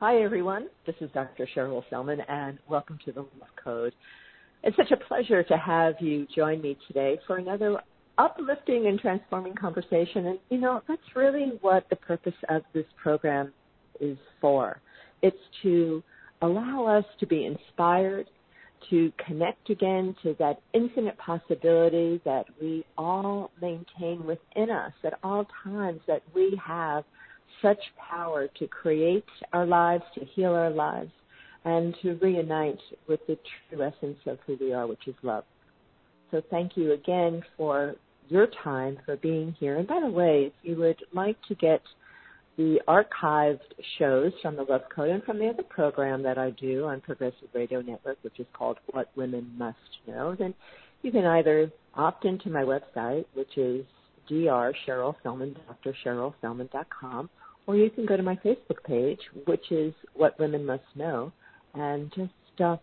Hi, everyone. This is Dr. Cheryl Selman, and welcome to The Love Code. It's such a pleasure to have you join me today for another uplifting and transforming conversation. And, you know, that's really what the purpose of this program is for. It's to allow us to be inspired, to connect again to that infinite possibility that we all maintain within us at all times, that we have such power to create our lives, to heal our lives, and to reunite with the true essence of who we are, which is love. So thank you again for your time, for being here. And by the way, if you would like to get the archived shows from the Love Code and from the other program that I do on Progressive Radio Network, which is called What Women Must Know, then you can either opt into my website, which is drcherylselman.com, or you can go to my Facebook page, which is What Women Must Know, and just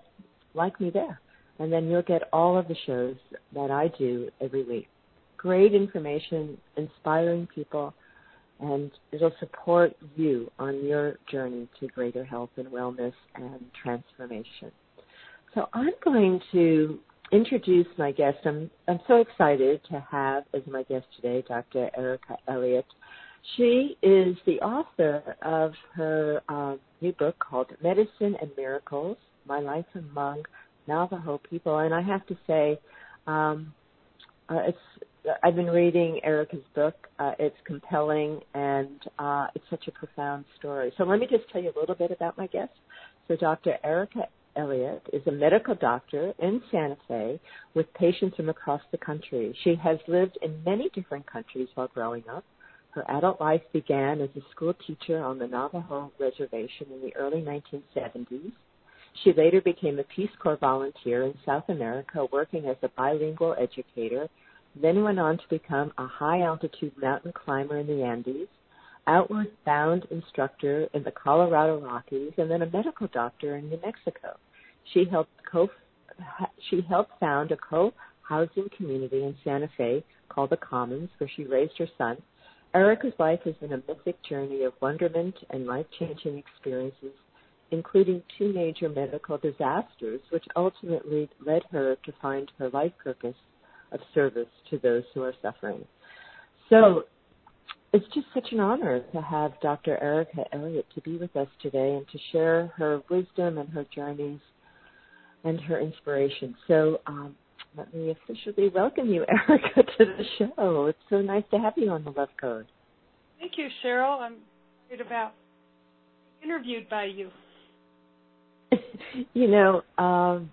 like me there. And then you'll get all of the shows that I do every week. Great information, inspiring people, and it'll support you on your journey to greater health and wellness and transformation. So I'm going to introduce my guest. I'm so excited to have as my guest today Dr. Erica Elliott. She is the author of her new book called Medicine and Miracles, My Life Among Navajo People. And I have to say, I've been reading Erica's book. It's compelling, and it's such a profound story. So let me just tell you a little bit about my guest. So Dr. Erica Elliott is a medical doctor in Santa Fe with patients from across the country. She has lived in many different countries while growing up. Her adult life began as a school teacher on the Navajo Reservation in the early 1970s. She later became a Peace Corps volunteer in South America, working as a bilingual educator, then went on to become a high-altitude mountain climber in the Andes, Outward Bound instructor in the Colorado Rockies, and then a medical doctor in New Mexico. She helped found a co-housing community in Santa Fe called The Commons, where she raised her son. Erica's life has been a mythic journey of wonderment and life-changing experiences, including two major medical disasters, which ultimately led her to find her life purpose of service to those who are suffering. So it's just such an honor to have Dr. Erica Elliott to be with us today and to share her wisdom and her journeys and her inspiration. So let me officially welcome you, Erica, to the show. It's so nice to have you on the Love Code. Thank you, Cheryl. I'm excited about being interviewed by you. You know, as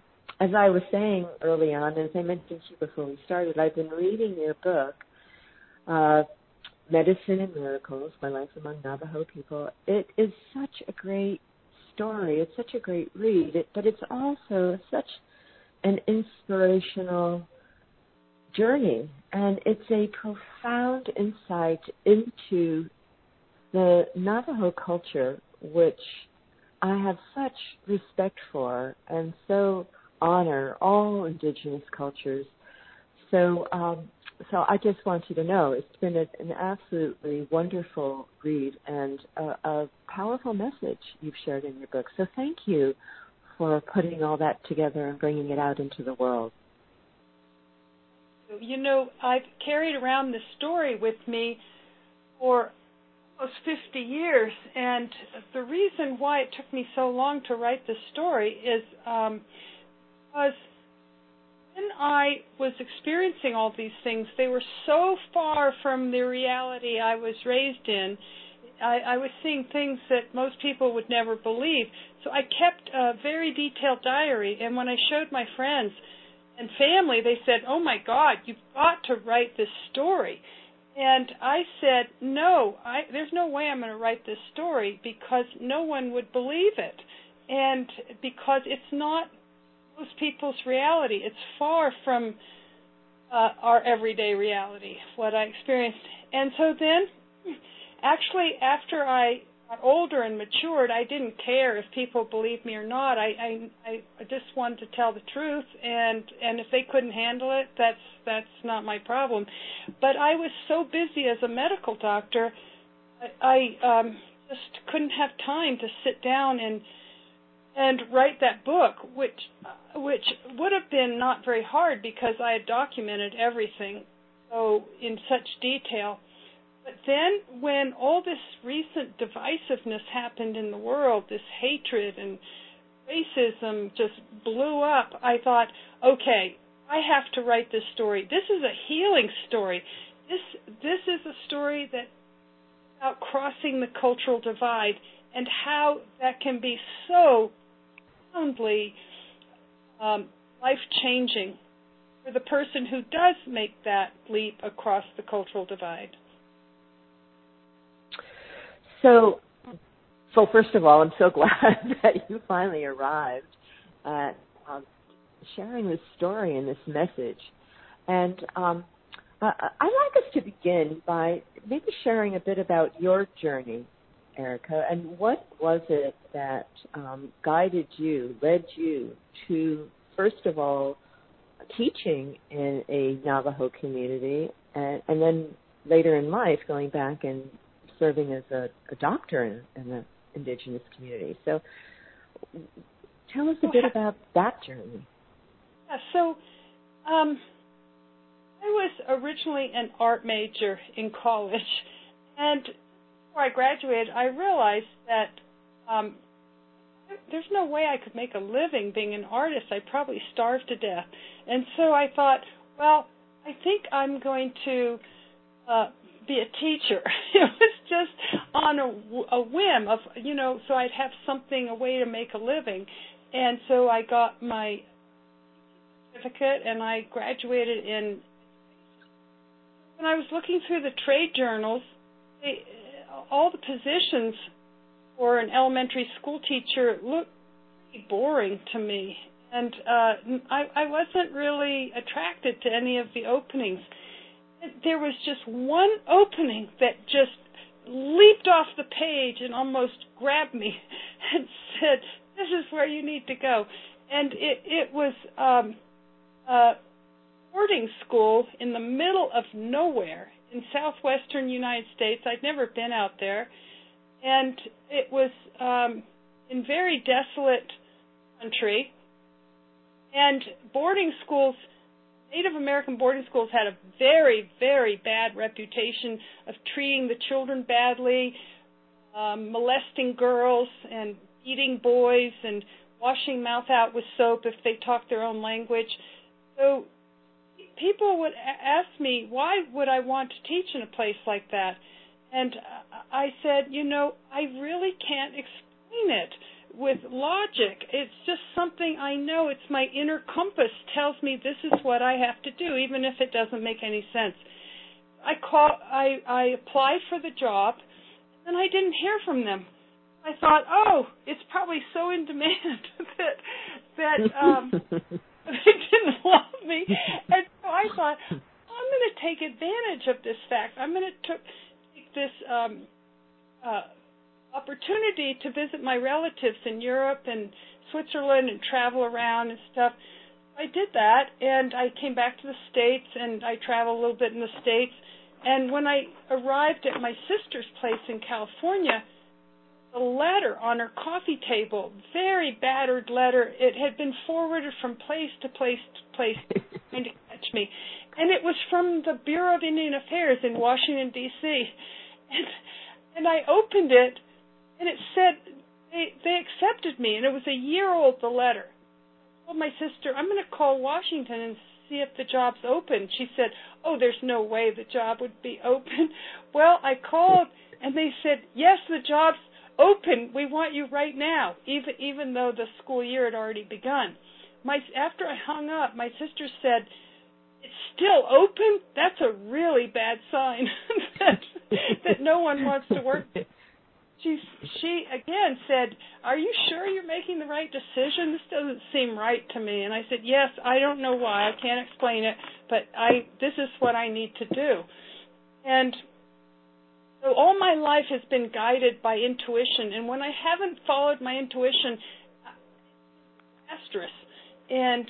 I was saying early on, as I mentioned to you before we started, I've been reading your book, Medicine and Miracles, My Life Among Navajo People. It is such a great story. It's such a great read, but it's also such an inspirational journey, and it's a profound insight into the Navajo culture, which I have such respect for and so honor all indigenous cultures. So So I just want you to know it's been an absolutely wonderful read and a powerful message you've shared in your book. So thank you for putting all that together and bringing it out into the world. You know, I've carried around this story with me for almost 50 years, and the reason why it took me so long to write this story is because when I was experiencing all these things, they were so far from the reality I was raised in. I was seeing things that most people would never believe. So I kept a very detailed diary, and when I showed my friends and family, they said, "Oh, my God, you've got to write this story." And I said, "No, there's no way I'm going to write this story because no one would believe it, and because it's not most people's reality. It's far from our everyday reality, what I experienced." And so then, actually, after I got older and matured, I didn't care if people believed me or not. I just wanted to tell the truth, and if they couldn't handle it, that's not my problem. But I was so busy as a medical doctor, I just couldn't have time to sit down and write that book, which would have been not very hard because I had documented everything so in such detail. But then when all this recent divisiveness happened in the world, this hatred and racism just blew up, I thought, okay, I have to write this story. This is a healing story. This is a story that about crossing the cultural divide and how that can be so profoundly life-changing for the person who does make that leap across the cultural divide. So first of all, I'm so glad that you finally arrived at sharing this story and this message. And I'd like us to begin by maybe sharing a bit about your journey, Erica, and what was it that guided you, led you to, first of all, teaching in a Navajo community, and then later in life going back and serving as a doctor in the indigenous community. So tell us a bit about that journey. Yeah, so I was originally an art major in college, and before I graduated, I realized that there's no way I could make a living being an artist. I'd probably starve to death. And so I thought, well, I think I'm going to be a teacher. It was just on a whim of, so I'd have something, a way to make a living. And so I got my certificate, and I graduated in. When I was looking through the trade journals, all the positions for an elementary school teacher looked pretty boring to me, and I wasn't really attracted to any of the openings. There was just one opening that just leaped off the page and almost grabbed me and said, "This is where you need to go." And it was a boarding school in the middle of nowhere in southwestern United States. I'd never been out there. And it was in very desolate country. And boarding schools, Native American boarding schools, had a very, very bad reputation of treating the children badly, molesting girls and beating boys and washing mouth out with soap if they talked their own language. So people would ask me, why would I want to teach in a place like that? And I said, I really can't explain it with logic. It's just something I know. It's my inner compass tells me this is what I have to do, even if it doesn't make any sense. I applied for the job, and I didn't hear from them. I thought, it's probably so in demand that they didn't love me. And so I thought, I'm going to take advantage of this fact. I'm going to take this opportunity to visit my relatives in Europe and Switzerland and travel around and stuff. I did that, and I came back to the States, and I traveled a little bit in the States. And when I arrived at my sister's place in California, the letter on her coffee table, very battered letter, it had been forwarded from place to place to place trying to catch me. And it was from the Bureau of Indian Affairs in Washington, D.C. And I opened it, and it said they accepted me, and it was a year old, the letter. I told my sister, I'm going to call Washington and see if the job's open. She said, there's no way the job would be open. Well, I called, and they said, yes, the job's open. We want you right now, even though the school year had already begun. After I hung up, my sister said, it's still open? That's a really bad sign that no one wants to work with. She again said, are you sure you're making the right decision? This doesn't seem right to me. And I said, yes, I don't know why. I can't explain it, but this is what I need to do. And so all my life has been guided by intuition, and when I haven't followed my intuition, disastrous. And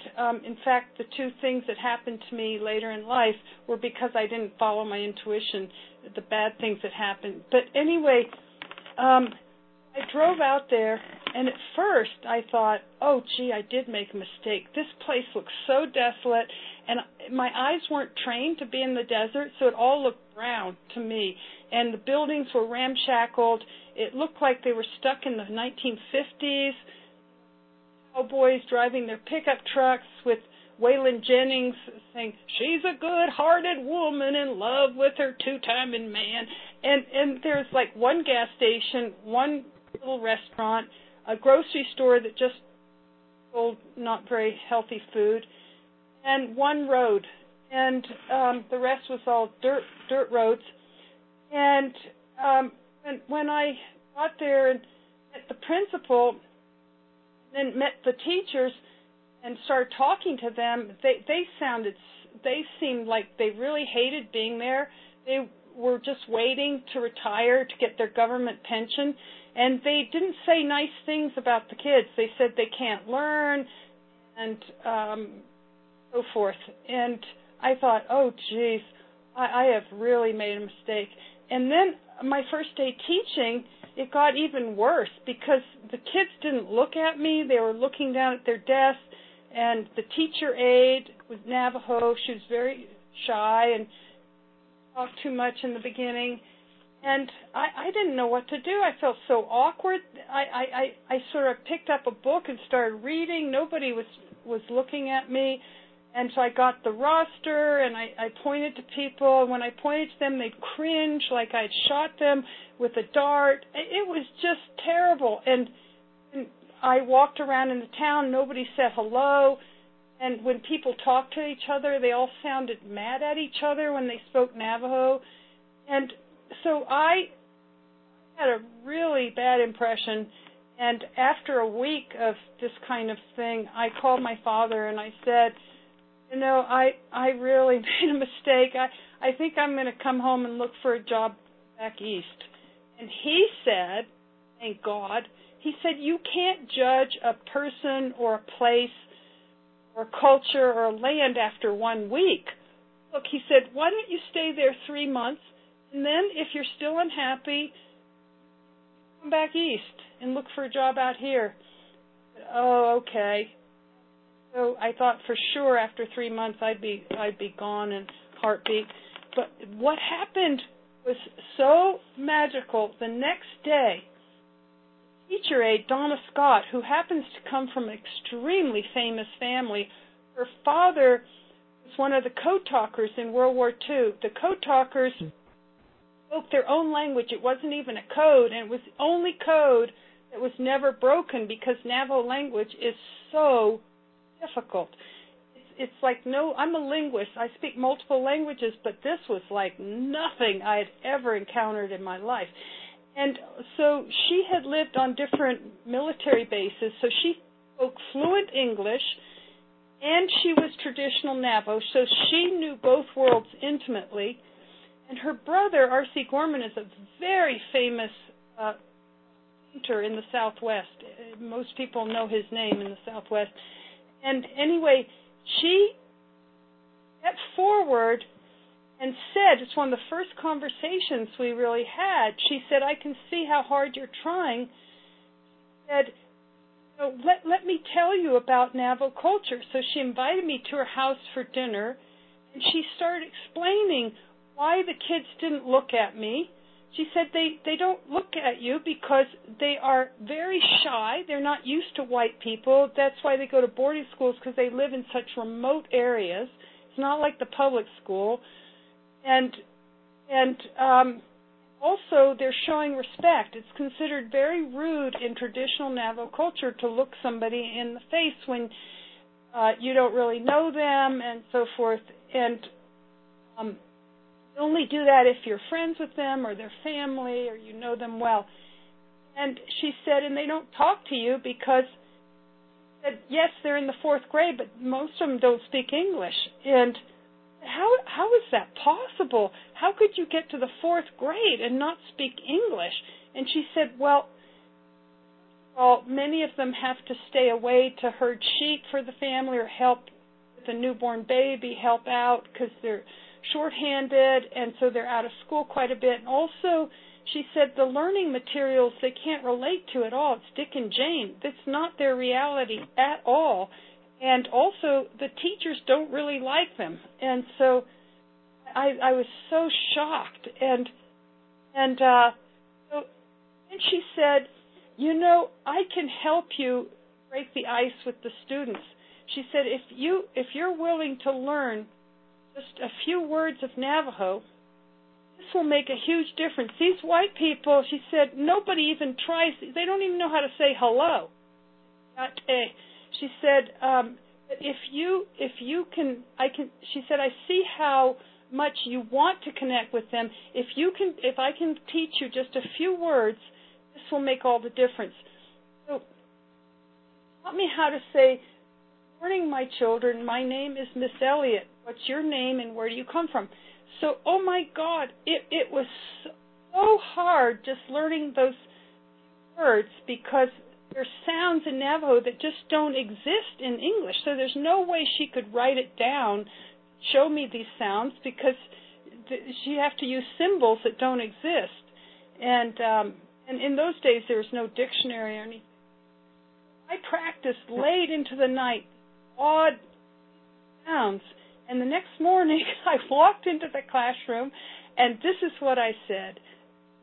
in fact, the two things that happened to me later in life were because I didn't follow my intuition, the bad things that happened. But anyway, I drove out there, and at first I thought, oh, gee, I did make a mistake. This place looks so desolate, and my eyes weren't trained to be in the desert, so it all looked brown to me. And the buildings were ramshackled. It looked like they were stuck in the 1950s. Cowboys driving their pickup trucks with Waylon Jennings saying, she's a good-hearted woman in love with her two-timing man. And there's like one gas station, one little restaurant, a grocery store that just sold not very healthy food, and one road. And the rest was all dirt roads. And when I got there and met the principal, then met the teachers and started talking to them, they seemed like they really hated being there. They were just waiting to retire to get their government pension, and they didn't say nice things about the kids. They said they can't learn and so forth. And I thought, oh, geez, I have really made a mistake. And then my first day teaching, it got even worse because the kids didn't look at me. They were looking down at their desk, and the teacher aide was Navajo. She was very shy and talked too much in the beginning, and I didn't know what to do. I felt so awkward. I sort of picked up a book and started reading. Nobody was looking at me, and so I got the roster, and I pointed to people, and when I pointed to them, they'd cringe like I'd shot them with a dart. It was just terrible, and I walked around in the town. Nobody said hello. And when people talked to each other, they all sounded mad at each other when they spoke Navajo. And so I had a really bad impression. And after a week of this kind of thing, I called my father and I said, you know, I really made a mistake. I think I'm going to come home and look for a job back east. And he said, thank God, he said, you can't judge a person or a place or culture or land after 1 week. Look, he said, why don't you stay there 3 months, and then if you're still unhappy, come back east and look for a job out here. Oh, okay. So I thought for sure after 3 months I'd be gone in a heartbeat. But what happened was so magical. The next day, teacher aide Donna Scott, who happens to come from an extremely famous family, her father was one of the Code Talkers in World War II. The Code Talkers spoke their own language. It wasn't even a code, and it was the only code that was never broken because Navajo language is so difficult. It's like, no, I'm a linguist. I speak multiple languages, but this was like nothing I had ever encountered in my life. And so she had lived on different military bases, so she spoke fluent English, and she was traditional Navajo, so she knew both worlds intimately. And her brother, R.C. Gorman, is a very famous painter in the Southwest. Most people know his name in the Southwest. And anyway, she stepped forward and said, it's one of the first conversations we really had, she said, I can see how hard you're trying. She said, so let me tell you about Navajo culture. So she invited me to her house for dinner, and she started explaining why the kids didn't look at me. She said they don't look at you because they are very shy. They're not used to white people. That's why they go to boarding schools, because they live in such remote areas. It's not like the public school. And also they're showing respect. It's considered very rude in traditional Navajo culture to look somebody in the face when you don't really know them and so forth. And you only do that if you're friends with them or their family or you know them well. And she said, and they don't talk to you because, yes, they're in the fourth grade, but most of them don't speak English. And How is that possible? How could you get to the fourth grade and not speak English? And she said, well, many of them have to stay away to herd sheep for the family or help with a newborn baby, help out because they're shorthanded, and so they're out of school quite a bit. And also She said the learning materials they can't relate to at all. It's Dick and Jane. That's not their reality at all. And also the teachers don't really like them. And so I was so shocked. And she said, you know, I can help you break the ice with the students. She said, if you're willing to learn just a few words of Navajo, this will make a huge difference. These white people, she said, nobody even tries. They don't even know how to say hello. She said, she said, I see how much you want to connect with them. If I can teach you just a few words, this will make all the difference. So, taught me how to say, good morning, my children. My name is Miss Elliott. What's your name and where do you come from? So, oh my God, it was so hard just learning those words because there's sounds in Navajo that just don't exist in English. So there's no way she could write it down, show me these sounds, because she have to use symbols that don't exist. And in those days there was no dictionary or anything. I practiced late into the night, odd sounds. And the next morning, I walked into the classroom, and this is what I said.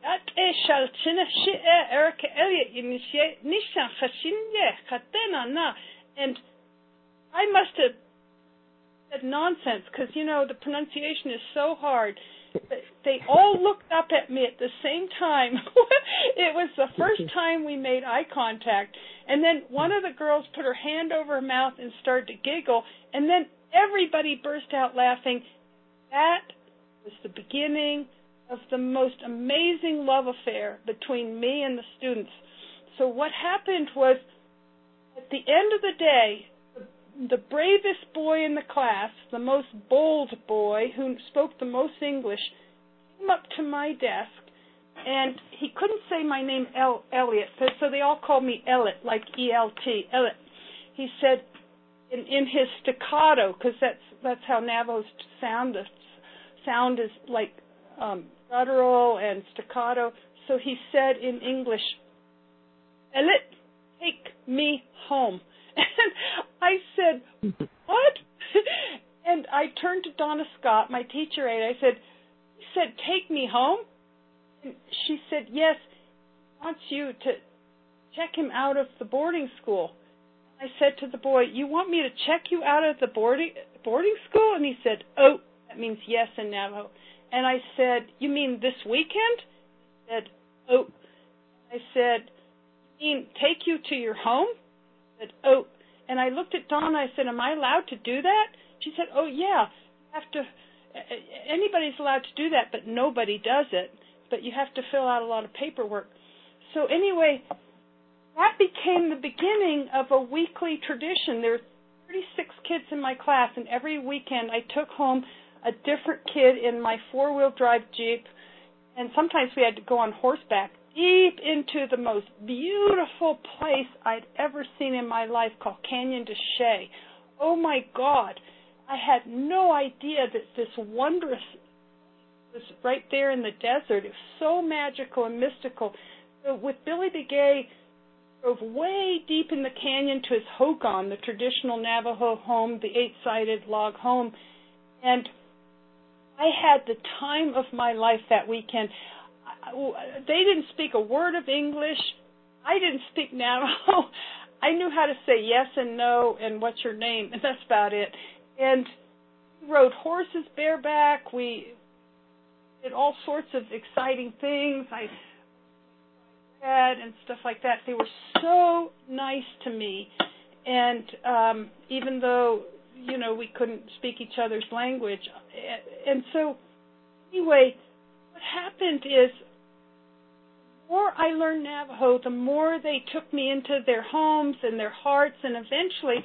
And I must have said nonsense because, you know, the pronunciation is so hard. But they all looked up at me at the same time. It was the first time we made eye contact. And then one of the girls put her hand over her mouth and started to giggle, and then everybody burst out laughing. That was the beginning of the most amazing love affair between me and the students. So what happened was, at the end of the day, the bravest boy in the class, the most bold boy who spoke the most English, came up to my desk, and he couldn't say my name, Elliot, so they all called me Elliot, like E-L-T, Elliot. He said, in his staccato, because that's how Navajos sound. The sound is like guttural and staccato. So he said in English, "Elliot, take me home." And I said, "What?" And I turned to Donna Scott, my teacher aide. I said, "He said, take me home?" And she said, "Yes, he wants you to check him out of the boarding school." I said to the boy, "You want me to check you out of the boarding school?" And he said, "Oh," that means yes in Navajo. And I said, "You mean this weekend?" He said, "Oh." I said, "You mean take you to your home?" He said, "Oh." And I looked at Donna. I said, "Am I allowed to do that?" She said, "Oh, yeah. You have to. Anybody's allowed to do that, but nobody does it. But you have to fill out a lot of paperwork." So anyway, that became the beginning of a weekly tradition. There were 36 kids in my class, and every weekend I took home a different kid in my four-wheel drive Jeep, and sometimes we had to go on horseback deep into the most beautiful place I'd ever seen in my life called Canyon de Chelly. Oh, my God. I had no idea that this wondrous was right there in the desert. It was so magical and mystical. So with Billy Begay, drove way deep in the canyon to his hogan, the traditional Navajo home, the eight-sided log home. And I had the time of my life that weekend. They didn't speak a word of English. I didn't speak Navajo. I knew how to say yes and no and what's your name, and that's about it. And we rode horses bareback. We did all sorts of exciting things. And stuff like that. They were so nice to me, and even though, you know, we couldn't speak each other's language. And so anyway, what happened is the more I learned Navajo, the more they took me into their homes and their hearts, and eventually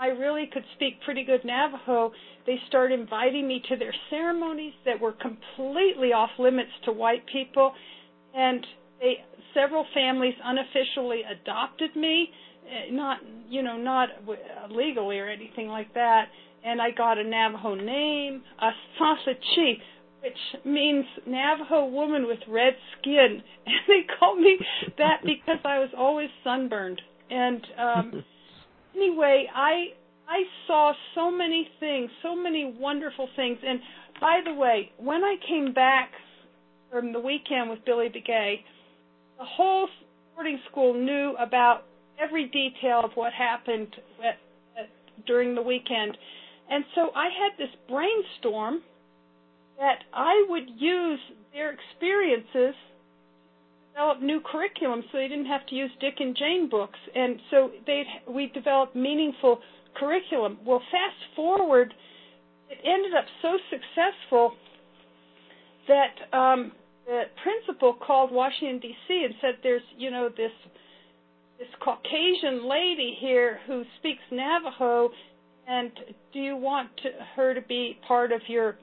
I really could speak pretty good Navajo. They started inviting me to their ceremonies that were completely off limits to white people, and several families unofficially adopted me, not legally or anything like that. And I got a Navajo name, a Sasachi, which means Navajo woman with red skin. And they called me that because I was always sunburned. And anyway, I saw so many things, so many wonderful things. And by the way, when I came back from the weekend with Billy Begay, the whole boarding school knew about every detail of what happened during the weekend. And so I had this brainstorm that I would use their experiences to develop new curriculum so they didn't have to use Dick and Jane books. And so we developed meaningful curriculum. Well, fast forward, it ended up so successful that the principal called Washington, D.C. and said, there's, you know, this Caucasian lady here who speaks Navajo, and do you want her to be part of your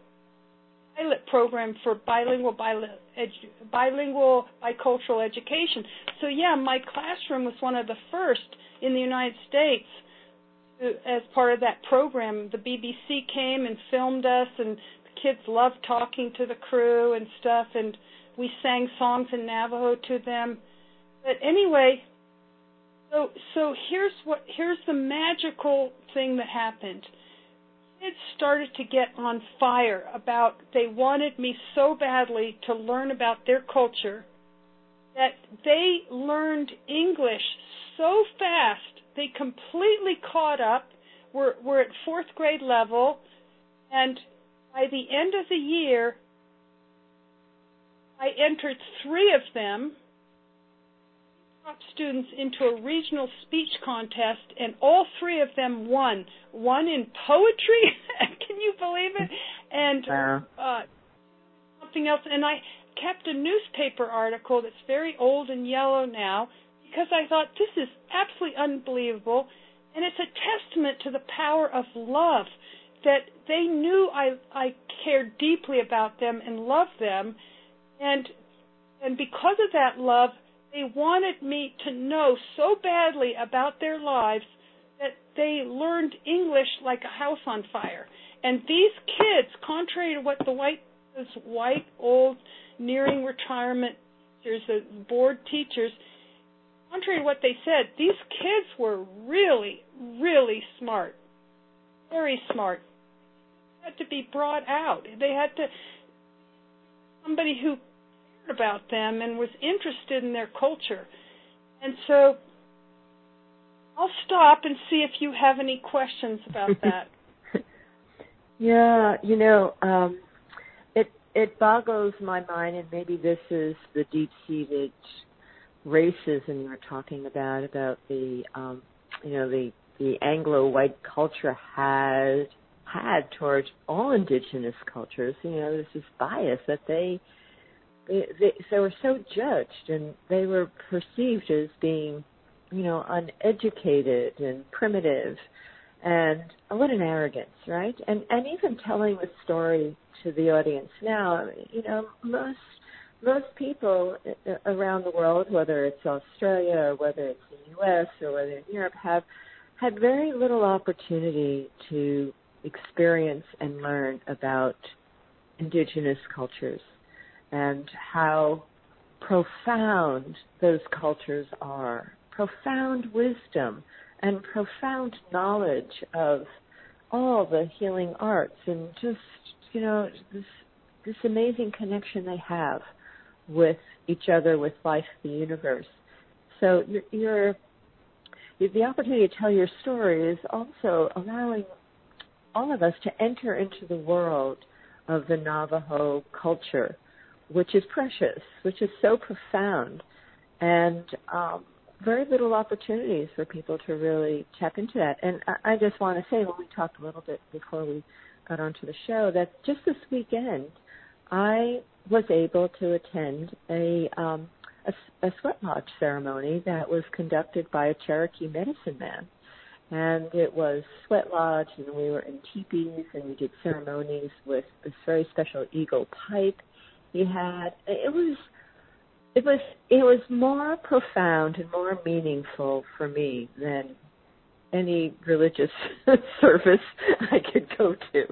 pilot program for bilingual bicultural education? So, yeah, my classroom was one of the first in the United States as part of that program. The BBC came and filmed us, and the kids loved talking to the crew and stuff, and we sang songs in Navajo to them. But anyway, so here's the magical thing that happened. Kids started to get on fire about, they wanted me so badly to learn about their culture that they learned English so fast. They completely caught up. We're at fourth grade level, and by the end of the year, I entered 3 of them, top students, into a regional speech contest, and all 3 of them won. One in poetry, can you believe it? And something else. And I kept a newspaper article that's very old and yellow now, because I thought, this is absolutely unbelievable, and it's a testament to the power of love, that they knew I cared deeply about them and loved them, and because of that love, they wanted me to know so badly about their lives that they learned English like a house on fire. And these kids, contrary to what those white, old, nearing retirement teachers, the board teachers, contrary to what they said, these kids were really, really smart, very smart. They had to be brought out. They had to, somebody who cared about them and was interested in their culture. And so I'll stop and see if you have any questions about that. Yeah, you know, it boggles my mind, and maybe this is the deep-seated racism you were talking about the, you know, the Anglo-white culture has had towards all indigenous cultures. You know, there's this bias that they were so judged, and they were perceived as being, you know, uneducated and primitive, and what an arrogance, right? And even telling the story to the audience now, you know, most people around the world, whether it's Australia or whether it's the U.S. or whether in Europe, have had very little opportunity to experience and learn about indigenous cultures and how profound those cultures are, profound wisdom and profound knowledge of all the healing arts, and just, you know, this amazing connection they have with each other, with life, the universe. So the opportunity to tell your story is also allowing all of us to enter into the world of the Navajo culture, which is precious, which is so profound, and very little opportunities for people to really tap into that. And I just want to say, when we talked a little bit before we got onto the show, that just this weekend I was able to attend a sweat lodge ceremony that was conducted by a Cherokee medicine man. And it was sweat lodge, and we were in teepees, and we did ceremonies with this very special eagle pipe he had. It was more profound and more meaningful for me than any religious service I could go to,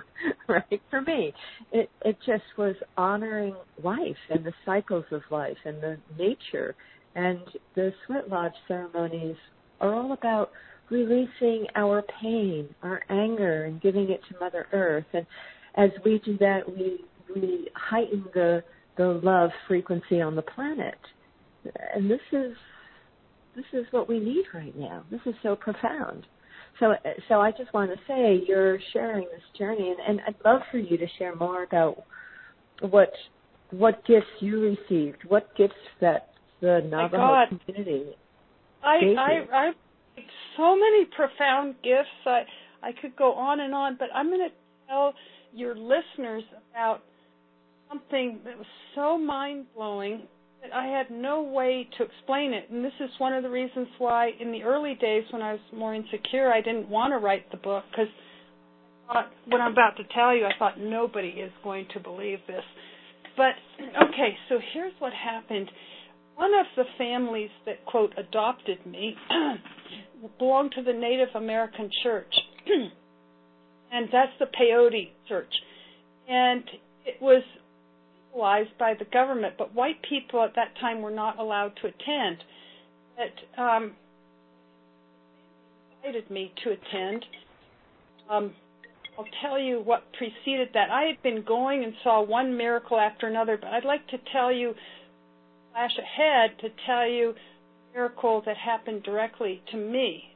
right? For me, it just was honoring life and the cycles of life and the nature. And the sweat lodge ceremonies are all about releasing our pain, our anger, and giving it to Mother Earth. And as we do that, we heighten the love frequency on the planet. And this is what we need right now. This is so profound. So I just want to say you're sharing this journey, and I'd love for you to share more about what gifts you received, what gifts that the Navajo community gave you. I so many profound gifts. I could go on and on, but I'm going to tell your listeners about something that was so mind-blowing that I had no way to explain it. And this is one of the reasons why in the early days when I was more insecure, I didn't want to write the book, because what I'm about to tell you, I thought nobody is going to believe this. But, okay, so here's what happened. One of the families that, quote, adopted me belonged to the Native American Church, and that's the Peyote Church. And it was legalized by the government, but white people at that time were not allowed to attend. But they invited me to attend. I'll tell you what preceded that. I had been going and saw one miracle after another, but I'd like to tell you, flash ahead, to tell you a miracle that happened directly to me.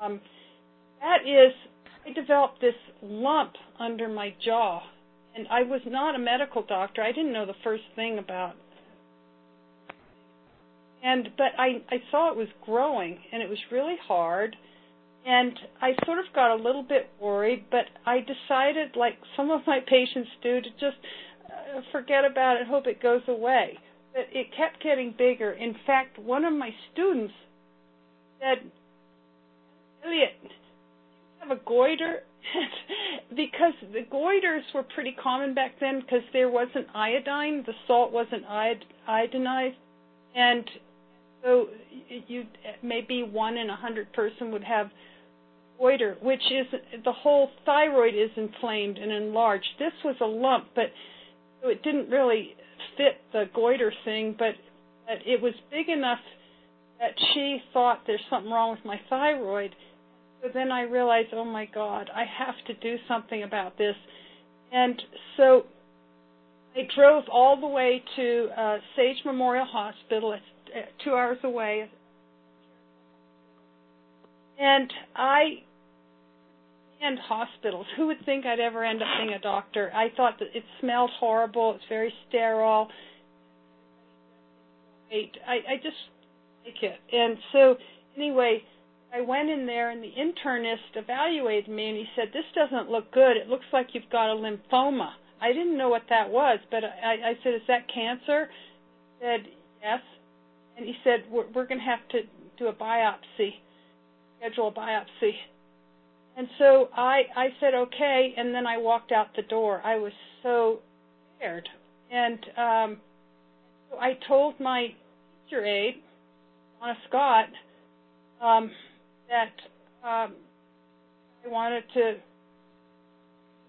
That is, I developed this lump under my jaw. And I was not a medical doctor. I didn't know the first thing about it. But I saw it was growing, and it was really hard. And I sort of got a little bit worried, but I decided, like some of my patients do, to just forget about it, hope it goes away. But it kept getting bigger. In fact, one of my students said, Elliott, do you have a goiter? Because the goiters were pretty common back then, because there wasn't iodine, the salt wasn't iodinized, and so you maybe 1 in 100 person would have goiter, which is the whole thyroid is inflamed and enlarged. This was a lump, but so it didn't really fit the goiter thing, but it was big enough that she thought there's something wrong with my thyroid. So then I realized, oh, my God, I have to do something about this. And so I drove all the way to Sage Memorial Hospital. It's 2 hours away. And hospitals. Who would think I'd ever end up being a doctor? I thought that it smelled horrible. It's very sterile. I just like it. And so anyway, I went in there, and the internist evaluated me, and he said, this doesn't look good. It looks like you've got a lymphoma. I didn't know what that was, but I said, is that cancer? He said, yes. And he said, we're going to have to do a biopsy, schedule a biopsy. And so I said, okay, and then I walked out the door. I was so scared. And so I told my teacher aide, Donna Scott, that I wanted to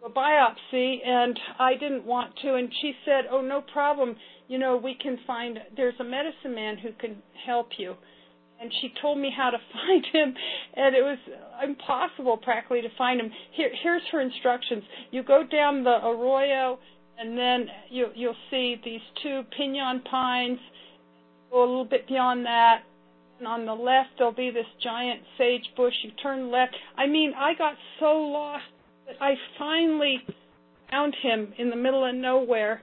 do a biopsy, and I didn't want to. And she said, oh, no problem. You know, we can find, there's a medicine man who can help you. And she told me how to find him, and it was impossible practically to find him. Here's her instructions. You go down the arroyo, and then you'll see these 2 pinon pines. Go a little bit beyond that. And on the left, there'll be this giant sage bush. You turn left. I mean, I got so lost that I finally found him in the middle of nowhere.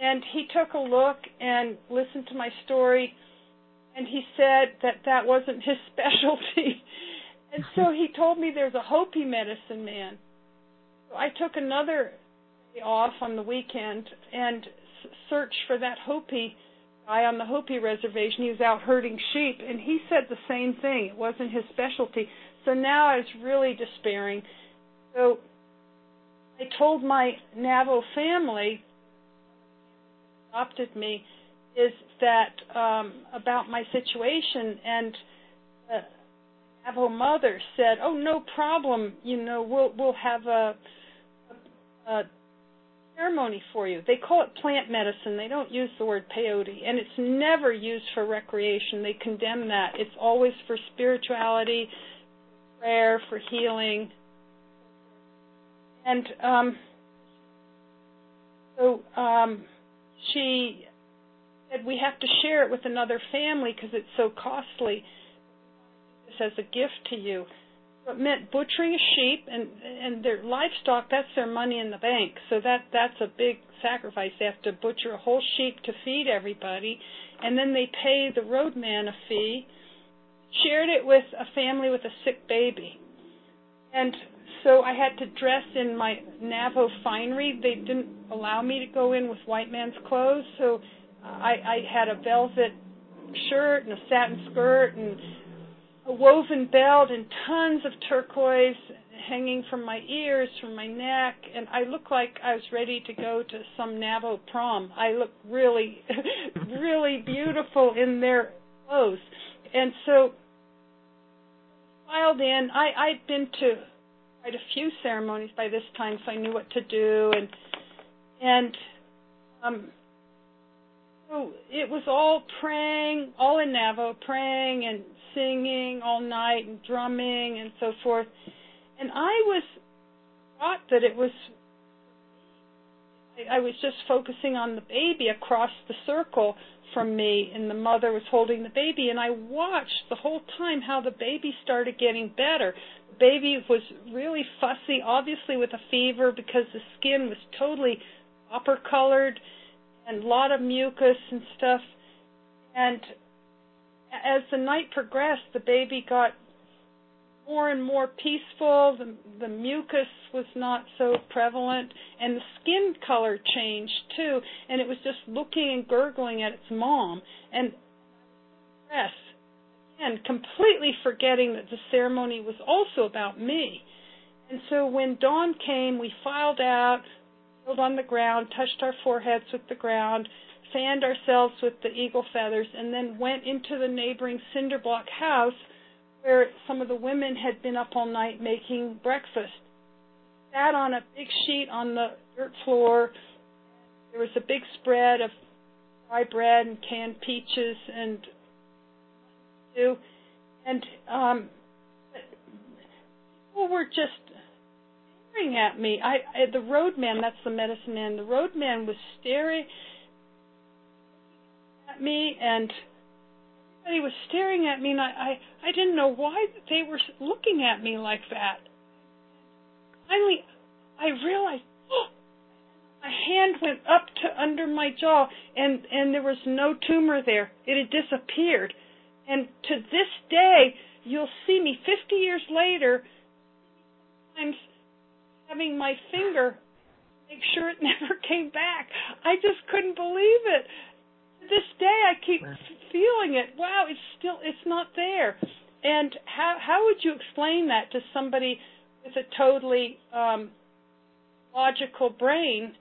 And he took a look and listened to my story. And he said that wasn't his specialty. And so he told me there's a Hopi medicine man. So I took another day off on the weekend and searched for that Hopi guy on the Hopi reservation. He was out herding sheep, and he said the same thing. It wasn't his specialty. So now I was really despairing. So I told my Navajo family who adopted me is that about my situation, and Navajo mother said, "Oh, no problem. You know, we'll have a ceremony for you." They call it plant medicine. They don't use the word peyote, and it's never used for recreation. They condemn that. It's always for spirituality, prayer, for healing. And so she said, "We have to share it with another family because it's so costly. This as a gift to you." So it meant butchering a sheep and their livestock. That's their money in the bank. So that's a big sacrifice. They have to butcher a whole sheep to feed everybody, and then they pay the roadman a fee. Shared it with a family with a sick baby, and so I had to dress in my Navajo finery. They didn't allow me to go in with white man's clothes, so I had a velvet shirt and a satin skirt and a woven belt and tons of turquoise hanging from my ears, from my neck, and I looked like I was ready to go to some Navajo prom. I looked really, really beautiful in their clothes. And so filed in. I'd been to quite a few ceremonies by this time, so I knew what to do, and so it was all praying, all in Navajo, praying and singing all night and drumming and so forth. And I was thought that it was, I was just focusing on the baby across the circle from me, and the mother was holding the baby, and I watched the whole time how the baby started getting better. The baby was really fussy, obviously with a fever, because the skin was totally copper-colored and a lot of mucus and stuff. And as the night progressed, the baby got more and more peaceful. The mucus was not so prevalent, and the skin color changed too, and it was just looking and gurgling at its mom. And yes, again, completely forgetting that the ceremony was also about me. And so when dawn came, we filed out, rolled on the ground, touched our foreheads with the ground, fanned ourselves with the eagle feathers, and then went into the neighboring cinder block house where some of the women had been up all night making breakfast. Sat on a big sheet on the dirt floor. There was a big spread of dry bread and canned peaches and people were just staring at me. The roadman, that's the medicine man, the roadman was staring at me, and everybody was staring at me, and I didn't know why they were looking at me like that. Finally, I realized, oh, my hand went up to under my jaw, and there was no tumor there. It had disappeared. And to this day, you'll see me 50 years later, sometimes having my finger make sure it never came back. I just couldn't believe it. To this day, I keep feeling it. Wow, it's not there. And how would you explain that to somebody with a totally logical brain?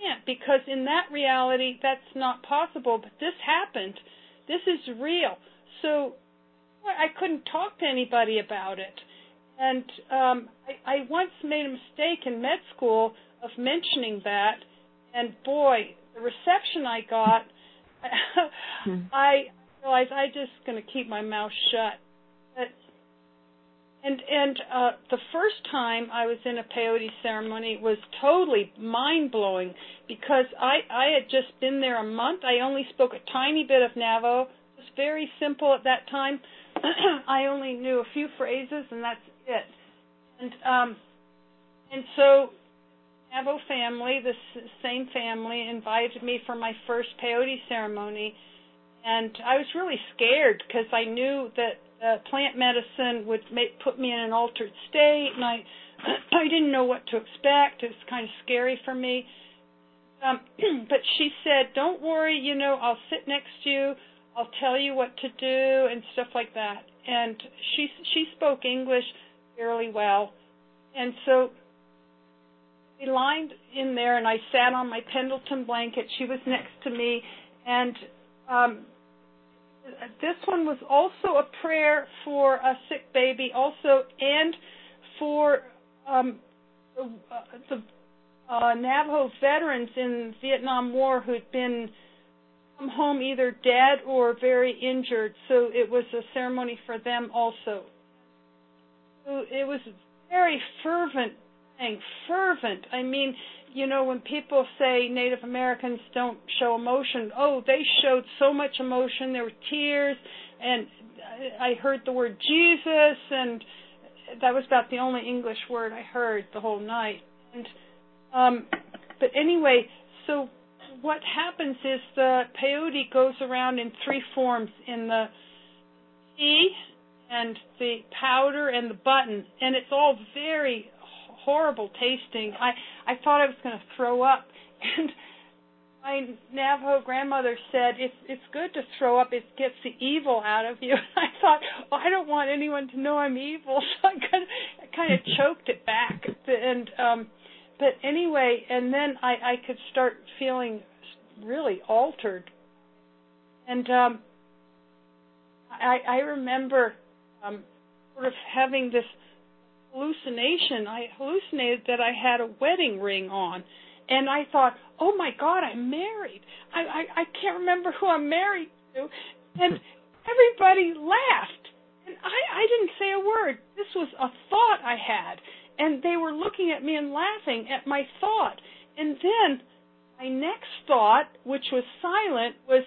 You can't, because in that reality, that's not possible. But this happened. This is real. So I couldn't talk to anybody about it. And I once made a mistake in med school of mentioning that, and boy, the reception I got, I realized I'm just going to keep my mouth shut. But, and the first time I was in a peyote ceremony was totally mind-blowing, because I had just been there a month. I only spoke a tiny bit of Navajo. It was very simple at that time. I only knew a few phrases, and that's it. And so Navajo family, this same family, invited me for my first peyote ceremony, and I was really scared because I knew that plant medicine would put me in an altered state, and I didn't know what to expect. It was kind of scary for me. But she said, "Don't worry, you know, I'll sit next to you. I'll tell you what to do," and stuff like that. And she spoke English fairly well. And so we lined in there, and I sat on my Pendleton blanket. She was next to me, and This one was also a prayer for a sick baby, also, and for the Navajo veterans in the Vietnam War who had been come home either dead or very injured. So it was a ceremony for them also. So it was very fervent thing, fervent. I mean, you know, when people say Native Americans don't show emotion, oh, they showed so much emotion. There were tears, and I heard the word Jesus, and that was about the only English word I heard the whole night. And but anyway, so what happens is the peyote goes around in three forms, in the tea and the powder and the button, and it's all very horrible tasting. I thought I was going to throw up, and my Navajo grandmother said, it's good to throw up. It gets the evil out of you. I thought, well, I don't want anyone to know I'm evil, so I kind of choked it back. And but anyway, and then I could start feeling really altered. And I remember sort of having this hallucination. I hallucinated that I had a wedding ring on, and I thought, oh my God, I'm married. I can't remember who I'm married to. And everybody laughed, and I didn't say a word. This was a thought I had, and they were looking at me and laughing at my thought. And then my next thought, which was silent, was,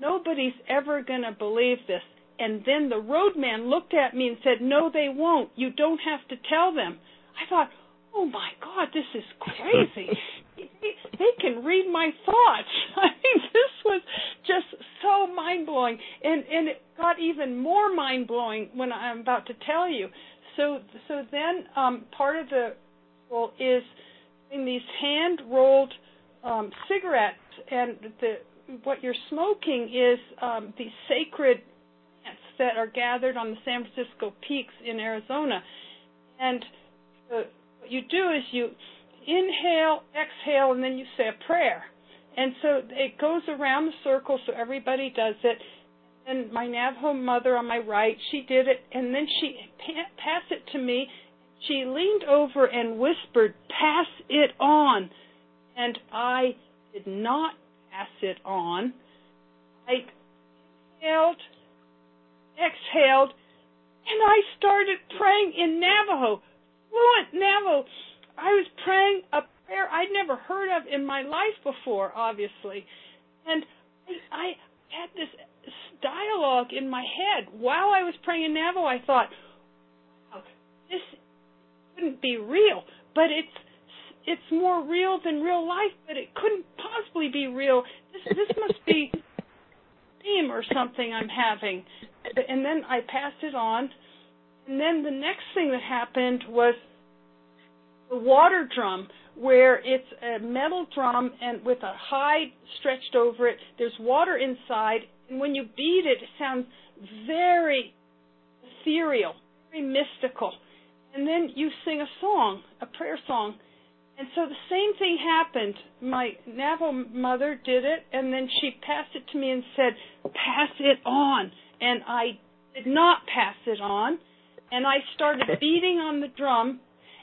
nobody's ever going to believe this. And then the roadman looked at me and said, no, they won't. You don't have to tell them. I thought, oh, my God, this is crazy. They can read my thoughts. I mean, this was just so mind-blowing. And it got even more mind-blowing when I'm about to tell you. So then part of the ritual is in these hand-rolled cigarettes, and what you're smoking is these sacred that are gathered on the San Francisco peaks in Arizona. And what you do is you inhale, exhale, and then you say a prayer. And so it goes around the circle, so everybody does it. And my Navajo mother on my right, she did it, and then she passed it to me. She leaned over and whispered, pass it on. And I did not pass it on. I exhaled, and I started praying in Navajo, fluent Navajo. I was praying a prayer I'd never heard of in my life before, obviously. And I had this dialogue in my head. While I was praying in Navajo, I thought, wow, this couldn't be real, but it's more real than real life, but it couldn't possibly be real. This must be a dream or something I'm having. And then I passed it on. And then the next thing that happened was the water drum, where it's a metal drum and with a hide stretched over it. There's water inside. And when you beat it, it sounds very ethereal, very mystical. And then you sing a song, a prayer song. And so the same thing happened. My Navajo mother did it, and then she passed it to me and said, pass it on. And I did not pass it on, and I started beating on the drum,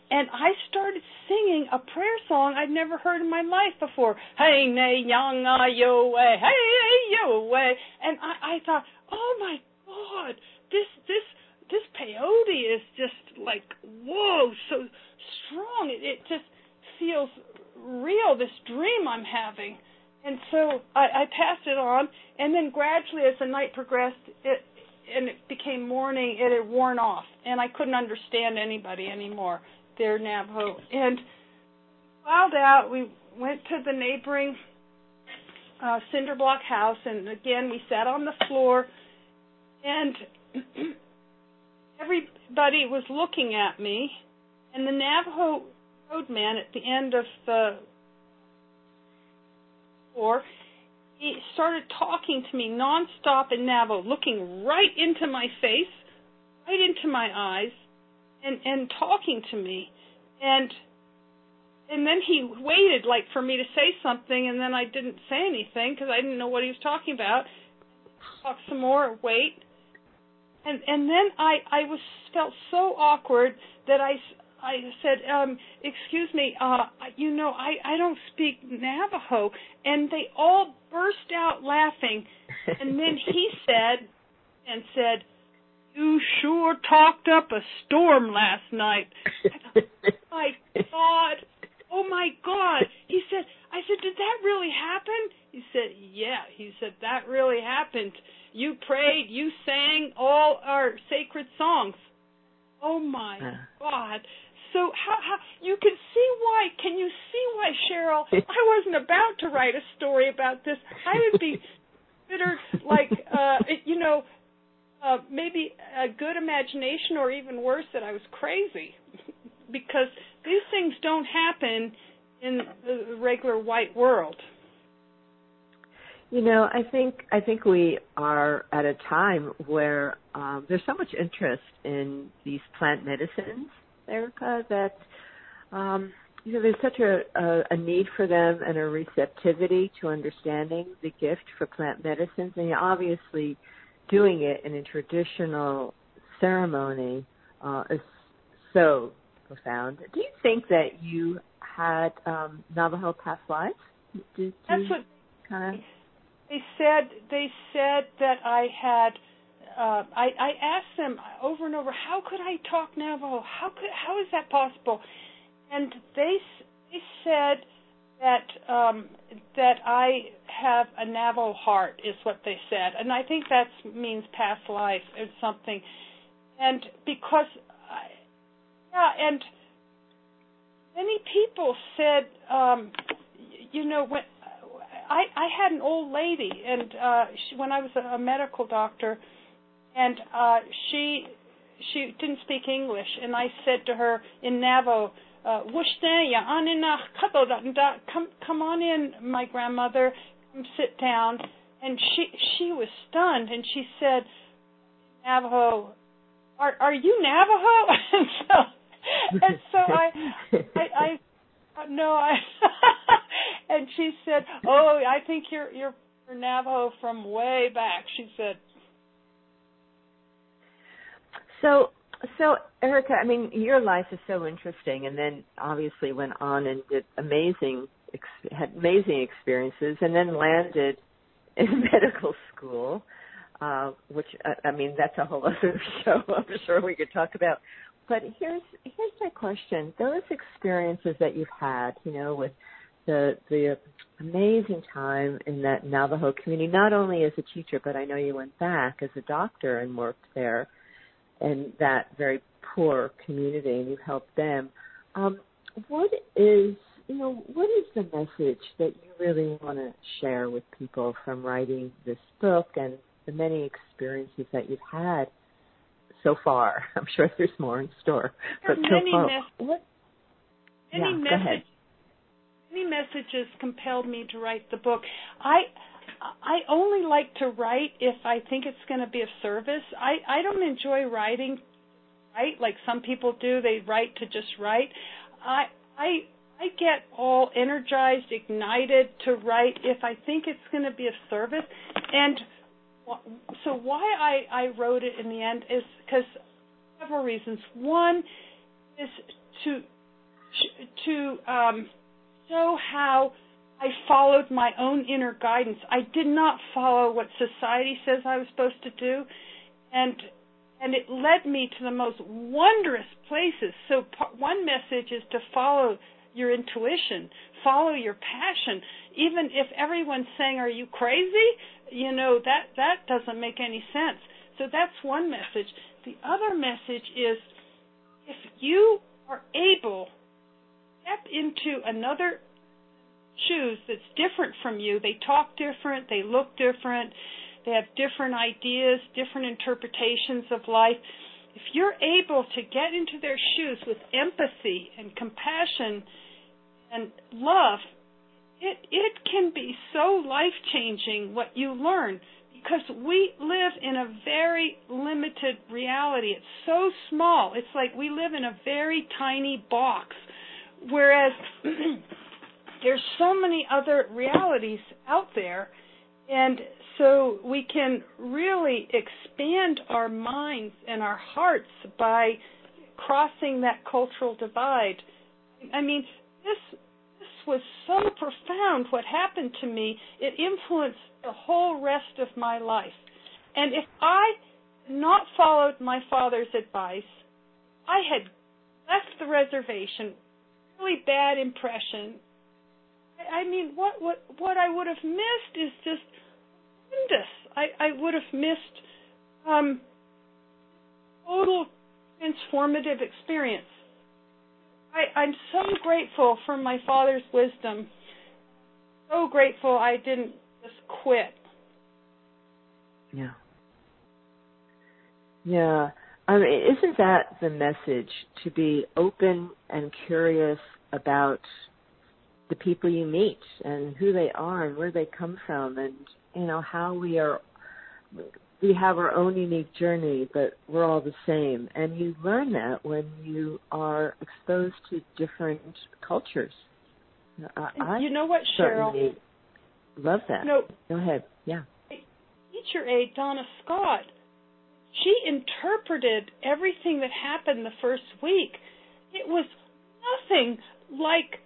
and I started singing a prayer song I'd never heard in my life before. Hey, nay, young, ah, yo, way, hey, yo, way. And I thought, oh my God, this peyote is just like, whoa, so strong. It just feels real, this dream I'm having. And so I passed it on, and then gradually as the night progressed and it became morning, it had worn off, and I couldn't understand anybody anymore. They're Navajo. And filed out. We went to the neighboring cinder block house, and again we sat on the floor, and everybody was looking at me, and the Navajo roadman at the end of the floor, he started talking to me nonstop in Navajo, looking right into my face, right into my eyes, and talking to me. And then he waited, like, for me to say something, and then I didn't say anything because I didn't know what he was talking about. talk some more, wait. And then I felt so awkward that I said, excuse me, I don't speak Navajo. And they all burst out laughing. And then he said, you sure talked up a storm last night. I thought, oh, my God. I said, did that really happen? He said, yeah. He said, that really happened. You prayed, you sang all our sacred songs. Oh, my God. So how you can see why, Cheryl, I wasn't about to write a story about this. I would be considered like, maybe a good imagination, or even worse, that I was crazy. Because these things don't happen in the regular white world. You know, I think we are at a time where there's so much interest in these plant medicines, Erica, that there's such a need for them and a receptivity to understanding the gift for plant medicines, and you're obviously doing it in a traditional ceremony is so profound. Do you think that you had Navajo past lives? That's what kind of. They said that I had. I asked them over and over, how could I talk Navajo? How is that possible? And they said that that I have a Navajo heart is what they said, and I think that means past life or something. And because, and many people said, when. I had an old lady, and when I was a medical doctor, and she didn't speak English, and I said to her in Navajo, come on in, my grandmother, come sit down. And she was stunned, and she said, Navajo, are you Navajo? and so I no, I. And she said, "Oh, I think you're Navajo from way back." She said. So Erica, I mean, your life is so interesting, and then obviously went on and did had amazing experiences, and then landed in medical school, which I mean, that's a whole other show. I'm sure we could talk about. But here's my question: those experiences that you've had, with the amazing time in that Navajo community, not only as a teacher, but I know you went back as a doctor and worked there in that very poor community, and you helped them. What is the message that you really want to share with people from writing this book and the many experiences that you've had? So far, I'm sure there's more in store. But many messages compelled me to write the book. I only like to write if I think it's going to be of service. I don't enjoy writing, right? Like some people do, they write to just write. I get all energized, ignited to write if I think it's going to be of service. And so why I wrote it in the end is because several reasons. One is to show how I followed my own inner guidance. I did not follow what society says I was supposed to do, and it led me to the most wondrous places. So one message is to follow your intuition, follow your passion, even if everyone's saying, "Are you crazy?" That doesn't make any sense. So that's one message. The other message is if you are able to step into another shoes that's different from you, they talk different, they look different, they have different ideas, different interpretations of life. If you're able to get into their shoes with empathy and compassion and love, It can be so life-changing what you learn, because we live in a very limited reality. It's so small. It's like we live in a very tiny box, whereas there's so many other realities out there. And so we can really expand our minds and our hearts by crossing that cultural divide. I mean, this was so profound what happened to me. It influenced the whole rest of my life. And if I had not followed my father's advice, I had left the reservation, really bad impression. I mean, what I would have missed is just horrendous. I would have missed total transformative experience. I'm so grateful for my father's wisdom. So grateful I didn't just quit. Yeah. Yeah. I mean, isn't that the message, to be open and curious about the people you meet and who they are and where they come from, and, you know, how we have our own unique journey, but we're all the same. And you learn that when you are exposed to different cultures. You know what, Cheryl? Love that. No, go ahead. Yeah. Teacher aide, Donna Scott, she interpreted everything that happened the first week. It was nothing like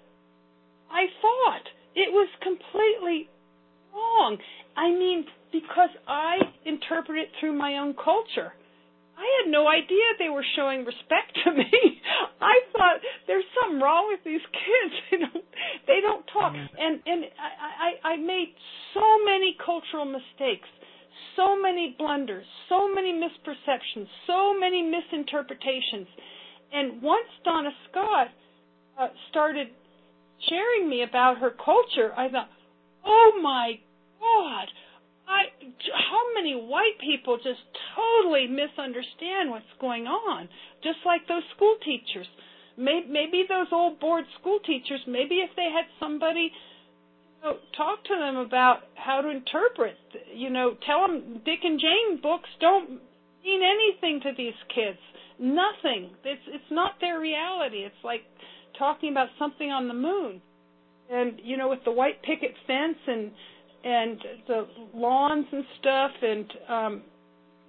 I thought. It was completely wrong. I mean, because I interpret it through my own culture. I had no idea they were showing respect to me. I thought there's something wrong with these kids. They don't talk. And I made so many cultural mistakes, so many blunders, so many misperceptions, so many misinterpretations. And once Donna Scott started sharing me about her culture, I thought, oh my God, how many white people just totally misunderstand what's going on, just like those school teachers. Maybe those old board school teachers, maybe if they had somebody talk to them about how to interpret, tell them Dick and Jane books don't mean anything to these kids, nothing. It's not their reality. It's like talking about something on the moon. And, with the white picket fence and the lawns and stuff, and,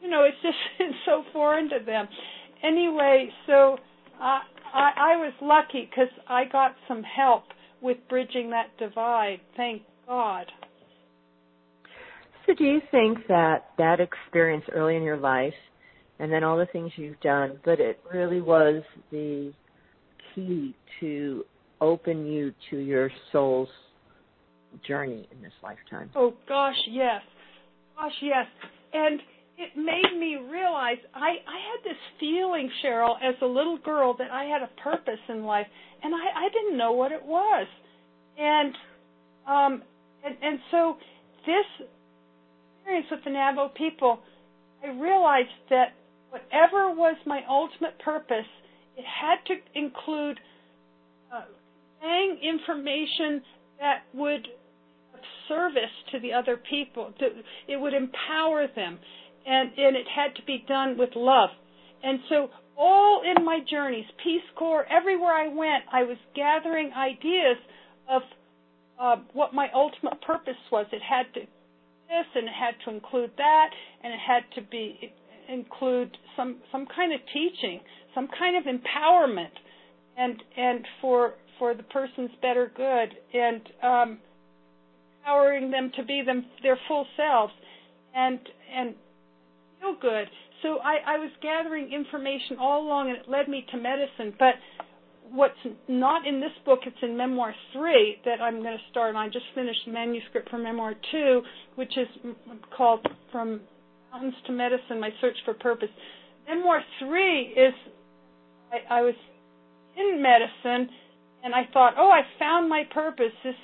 it's so foreign to them. Anyway, so I was lucky because I got some help with bridging that divide, thank God. So do you think that experience early in your life, and then all the things you've done, but it really was the key to open you to your soul's journey in this lifetime? Oh, gosh, yes. And it made me realize I had this feeling, Cheryl, as a little girl that I had a purpose in life, and I didn't know what it was. And so this experience with the Navajo people, I realized that whatever was my ultimate purpose, it had to include information that would be of service to the other people. It would empower them, and it had to be done with love. And so all in my journeys, Peace Corps, everywhere I went, I was gathering ideas of what my ultimate purpose was. It had to this, and it had to include that, and it had to include some kind of teaching, some kind of empowerment, and for the person's better good, and empowering them to be their full selves and feel good. So I was gathering information all along, and it led me to medicine. But what's not in this book, it's in Memoir 3 that I'm going to start, and I just finished the manuscript for Memoir 2, which is called From Mountains to Medicine, My Search for Purpose. Memoir 3 is I was in medicine, and I thought, oh, I found my purpose. It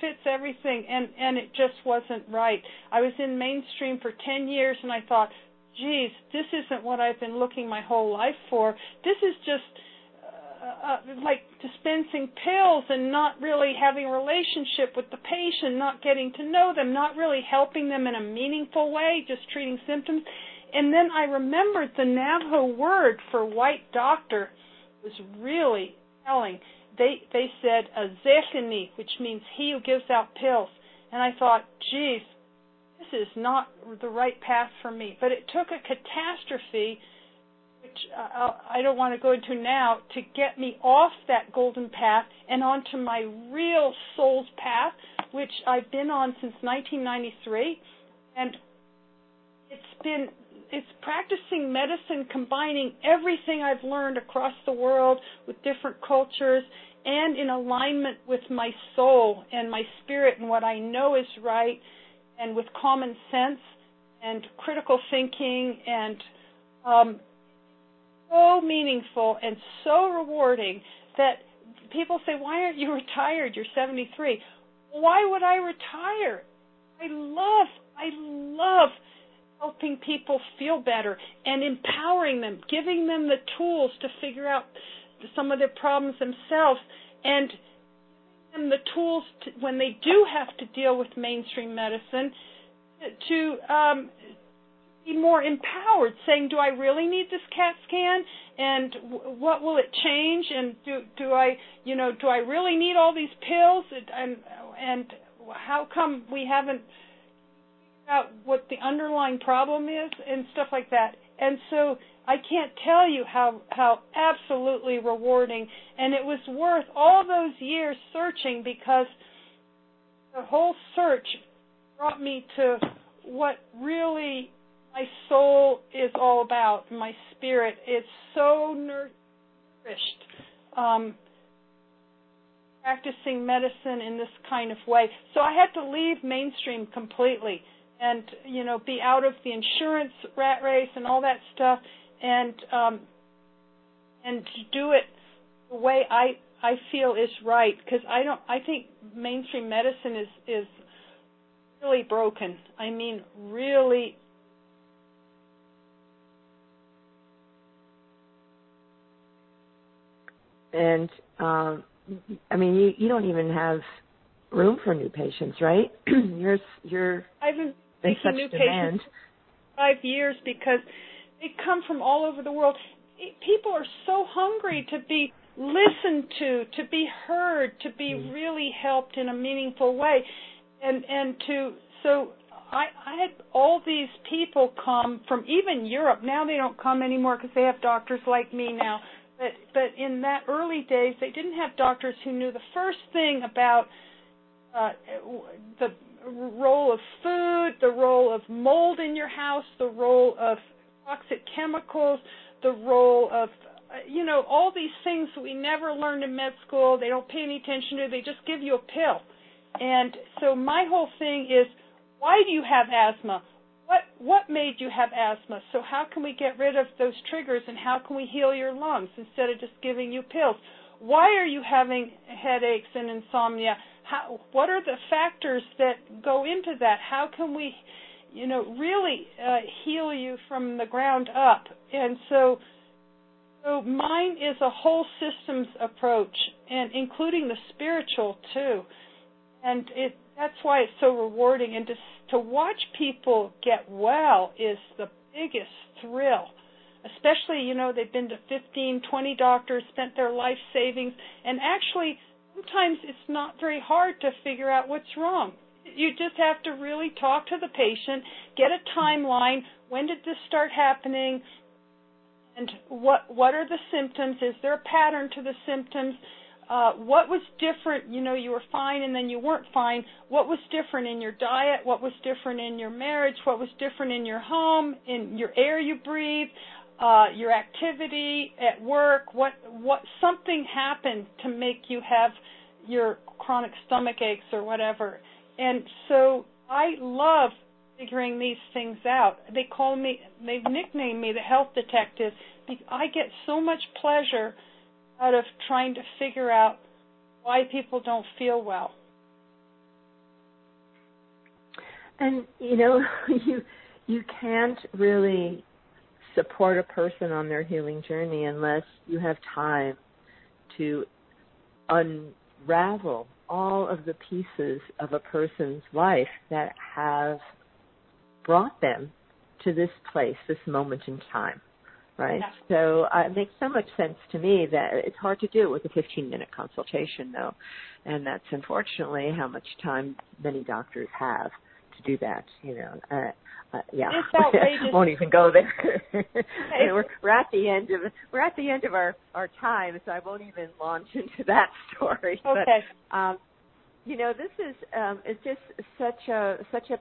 fits everything, and it just wasn't right. I was in mainstream for 10 years, and I thought, geez, this isn't what I've been looking my whole life for. This is just like dispensing pills and not really having a relationship with the patient, not getting to know them, not really helping them in a meaningful way, just treating symptoms. And then I remembered the Navajo word for white doctor was really telling. They said a zechini, which means he who gives out pills. And I thought, geez, this is not the right path for me. But it took a catastrophe, which I don't want to go into now, to get me off that golden path and onto my real soul's path, which I've been on since 1993. And it's practicing medicine, combining everything I've learned across the world with different cultures and in alignment with my soul and my spirit and what I know is right, and with common sense and critical thinking, and so meaningful and so rewarding that people say, why aren't you retired? You're 73. Why would I retire? I love helping people feel better and empowering them, giving them the tools to figure out some of their problems themselves, and giving them the tools to, when they do have to deal with mainstream medicine, to be more empowered, saying, do I really need this CAT scan, and what will it change, and do I really need all these pills, and how come we haven't out what the underlying problem is, and stuff like that. And so I can't tell you how absolutely rewarding, and it was worth all those years searching, because the whole search brought me to what really my soul is all about, my spirit. It's so nourished, practicing medicine in this kind of way. So I had to leave mainstream completely, and, be out of the insurance rat race and all that stuff, and do it the way I feel is right, because I think mainstream medicine is really broken. I mean, really. And you don't even have room for new patients, right? You're. I've been taking new patients for 5 years because they come from all over the world. People are so hungry to be listened to be heard, to be really helped in a meaningful way, so I had all these people come from even Europe. Now they don't come anymore because they have doctors like me now. But in that early days, they didn't have doctors who knew the first thing about the role of food, the role of mold in your house, the role of toxic chemicals, the role of, all these things we never learned in med school. They don't pay any attention to. They just give you a pill. And so my whole thing is, why do you have asthma? What made you have asthma? So how can we get rid of those triggers, and how can we heal your lungs instead of just giving you pills? Why are you having headaches and insomnia? What are the factors that go into that? How can we, really heal you from the ground up? And so mine is a whole systems approach, and including the spiritual too. And that's why it's so rewarding. And to watch people get well is the biggest thrill. Especially, they've been to 15, 20 doctors, spent their life savings, and actually sometimes it's not very hard to figure out what's wrong. You just have to really talk to the patient, get a timeline. When did this start happening? And what are the symptoms? Is there a pattern to the symptoms? What was different? You were fine and then you weren't fine. What was different in your diet? What was different in your marriage? What was different in your home, in your air you breathe, your activity at work? What something happened to make you have your chronic stomach aches or whatever? And so I love figuring these things out. They've nicknamed me the health detective, because I get so much pleasure out of trying to figure out why people don't feel well. And, you can't really support a person on their healing journey unless you have time to unravel all of the pieces of a person's life that have brought them to this place, this moment in time. Right. Yeah. So it makes so much sense to me that it's hard to do with a 15-minute consultation, though. And that's unfortunately how much time many doctors have to do that, you know. Yeah, won't even go there. We're at the end of our time, so I won't even launch into that story. Okay. But, you know, this is it's just such a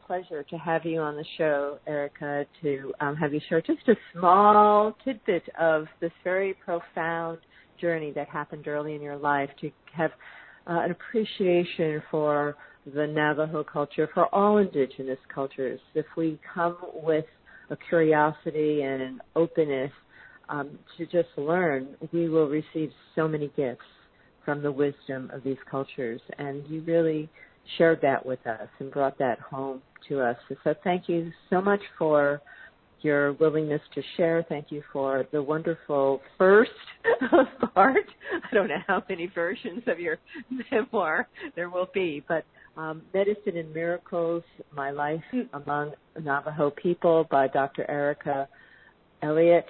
pleasure to have you on the show, Erica. To have you share just a small tidbit of this very profound journey that happened early in your life, to have an appreciation for the Navajo culture, for all indigenous cultures. If we come with a curiosity and an openness to just learn, we will receive so many gifts from the wisdom of these cultures. And you really shared that with us and brought that home to us. So thank you so much for your willingness to share. Thank you for the wonderful first part. I don't know how many versions of your memoir there will be, but Medicine and Miracles, My Life Among Navajo People by Dr. Erica Elliott.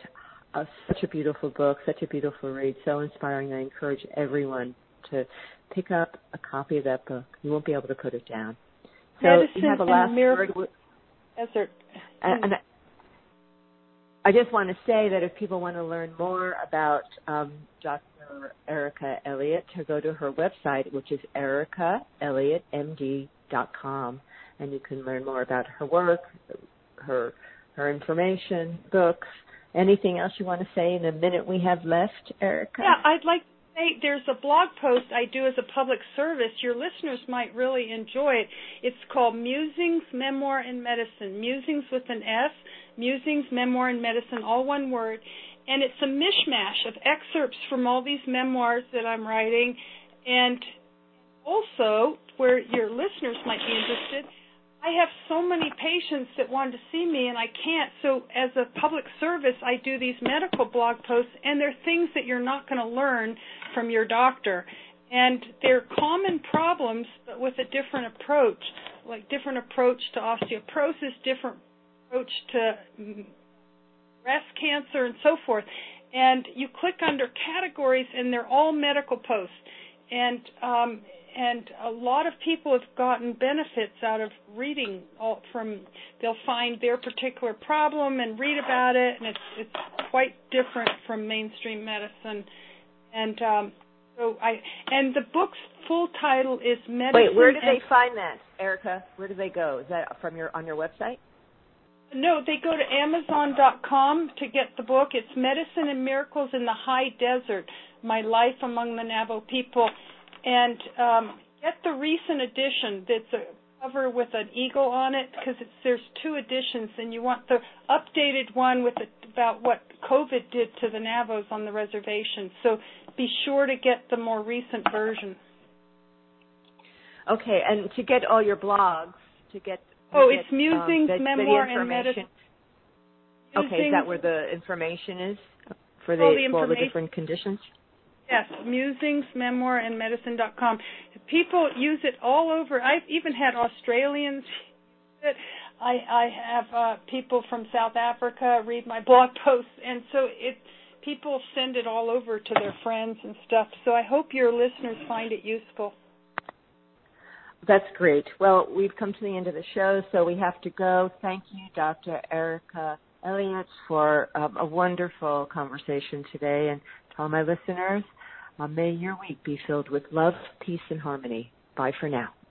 Such a beautiful book, such a beautiful read, so inspiring. I encourage everyone to pick up a copy of that book. You won't be able to put it down. So Medicine you have a last Miracles. Word. Yes, sir. And I just want to say that if people want to learn more about Dr. Erica Elliott, to go to her website, which is ericaelliottmd.com, and you can learn more about her work, her information, books. Anything else you want to say in the minute we have left, Erica? Yeah, I'd like to say there's a blog post I do as a public service. Your listeners might really enjoy it. It's called Musings Memoir and Medicine. Musings with an S, Musings Memoir and Medicine, all one word. And it's a mishmash of excerpts from all these memoirs that I'm writing. And also, where your listeners might be interested, I have so many patients that wanted to see me, and I can't. So as a public service, I do these medical blog posts, and they're things that you're not going to learn from your doctor. And they're common problems, but with a different approach, like different approach to osteoporosis, different approach to breast cancer, and so forth. And you click under categories, and they're all medical posts. And a lot of people have gotten benefits out of reading they'll find their particular problem and read about it, and it's quite different from mainstream medicine. And so the book's full title is Medicine. Wait, where do they find that, Erica? Where do they go? Is that from on your website? No, they go to Amazon.com to get the book. It's Medicine and Miracles in the High Desert, My Life Among the Navajo People. And get the recent edition that's a cover with an eagle on it, because there's two editions, and you want the updated one with about what COVID did to the Navajos on the reservation. So be sure to get the more recent version. Okay, and to get all your blogs, it's Musings, Memoir, and Medicine. Musings, okay, is that where the information is for all the different conditions? Yes, musingsmemoirandmedicine.com. People use it all over. I've even had Australians use it. I have people from South Africa read my blog posts, and so people send it all over to their friends and stuff. So I hope your listeners find it useful. That's great. Well, we've come to the end of the show, so we have to go. Thank you, Dr. Erica Elliott, for a wonderful conversation today, and to all my listeners, may your week be filled with love, peace, and harmony. Bye for now.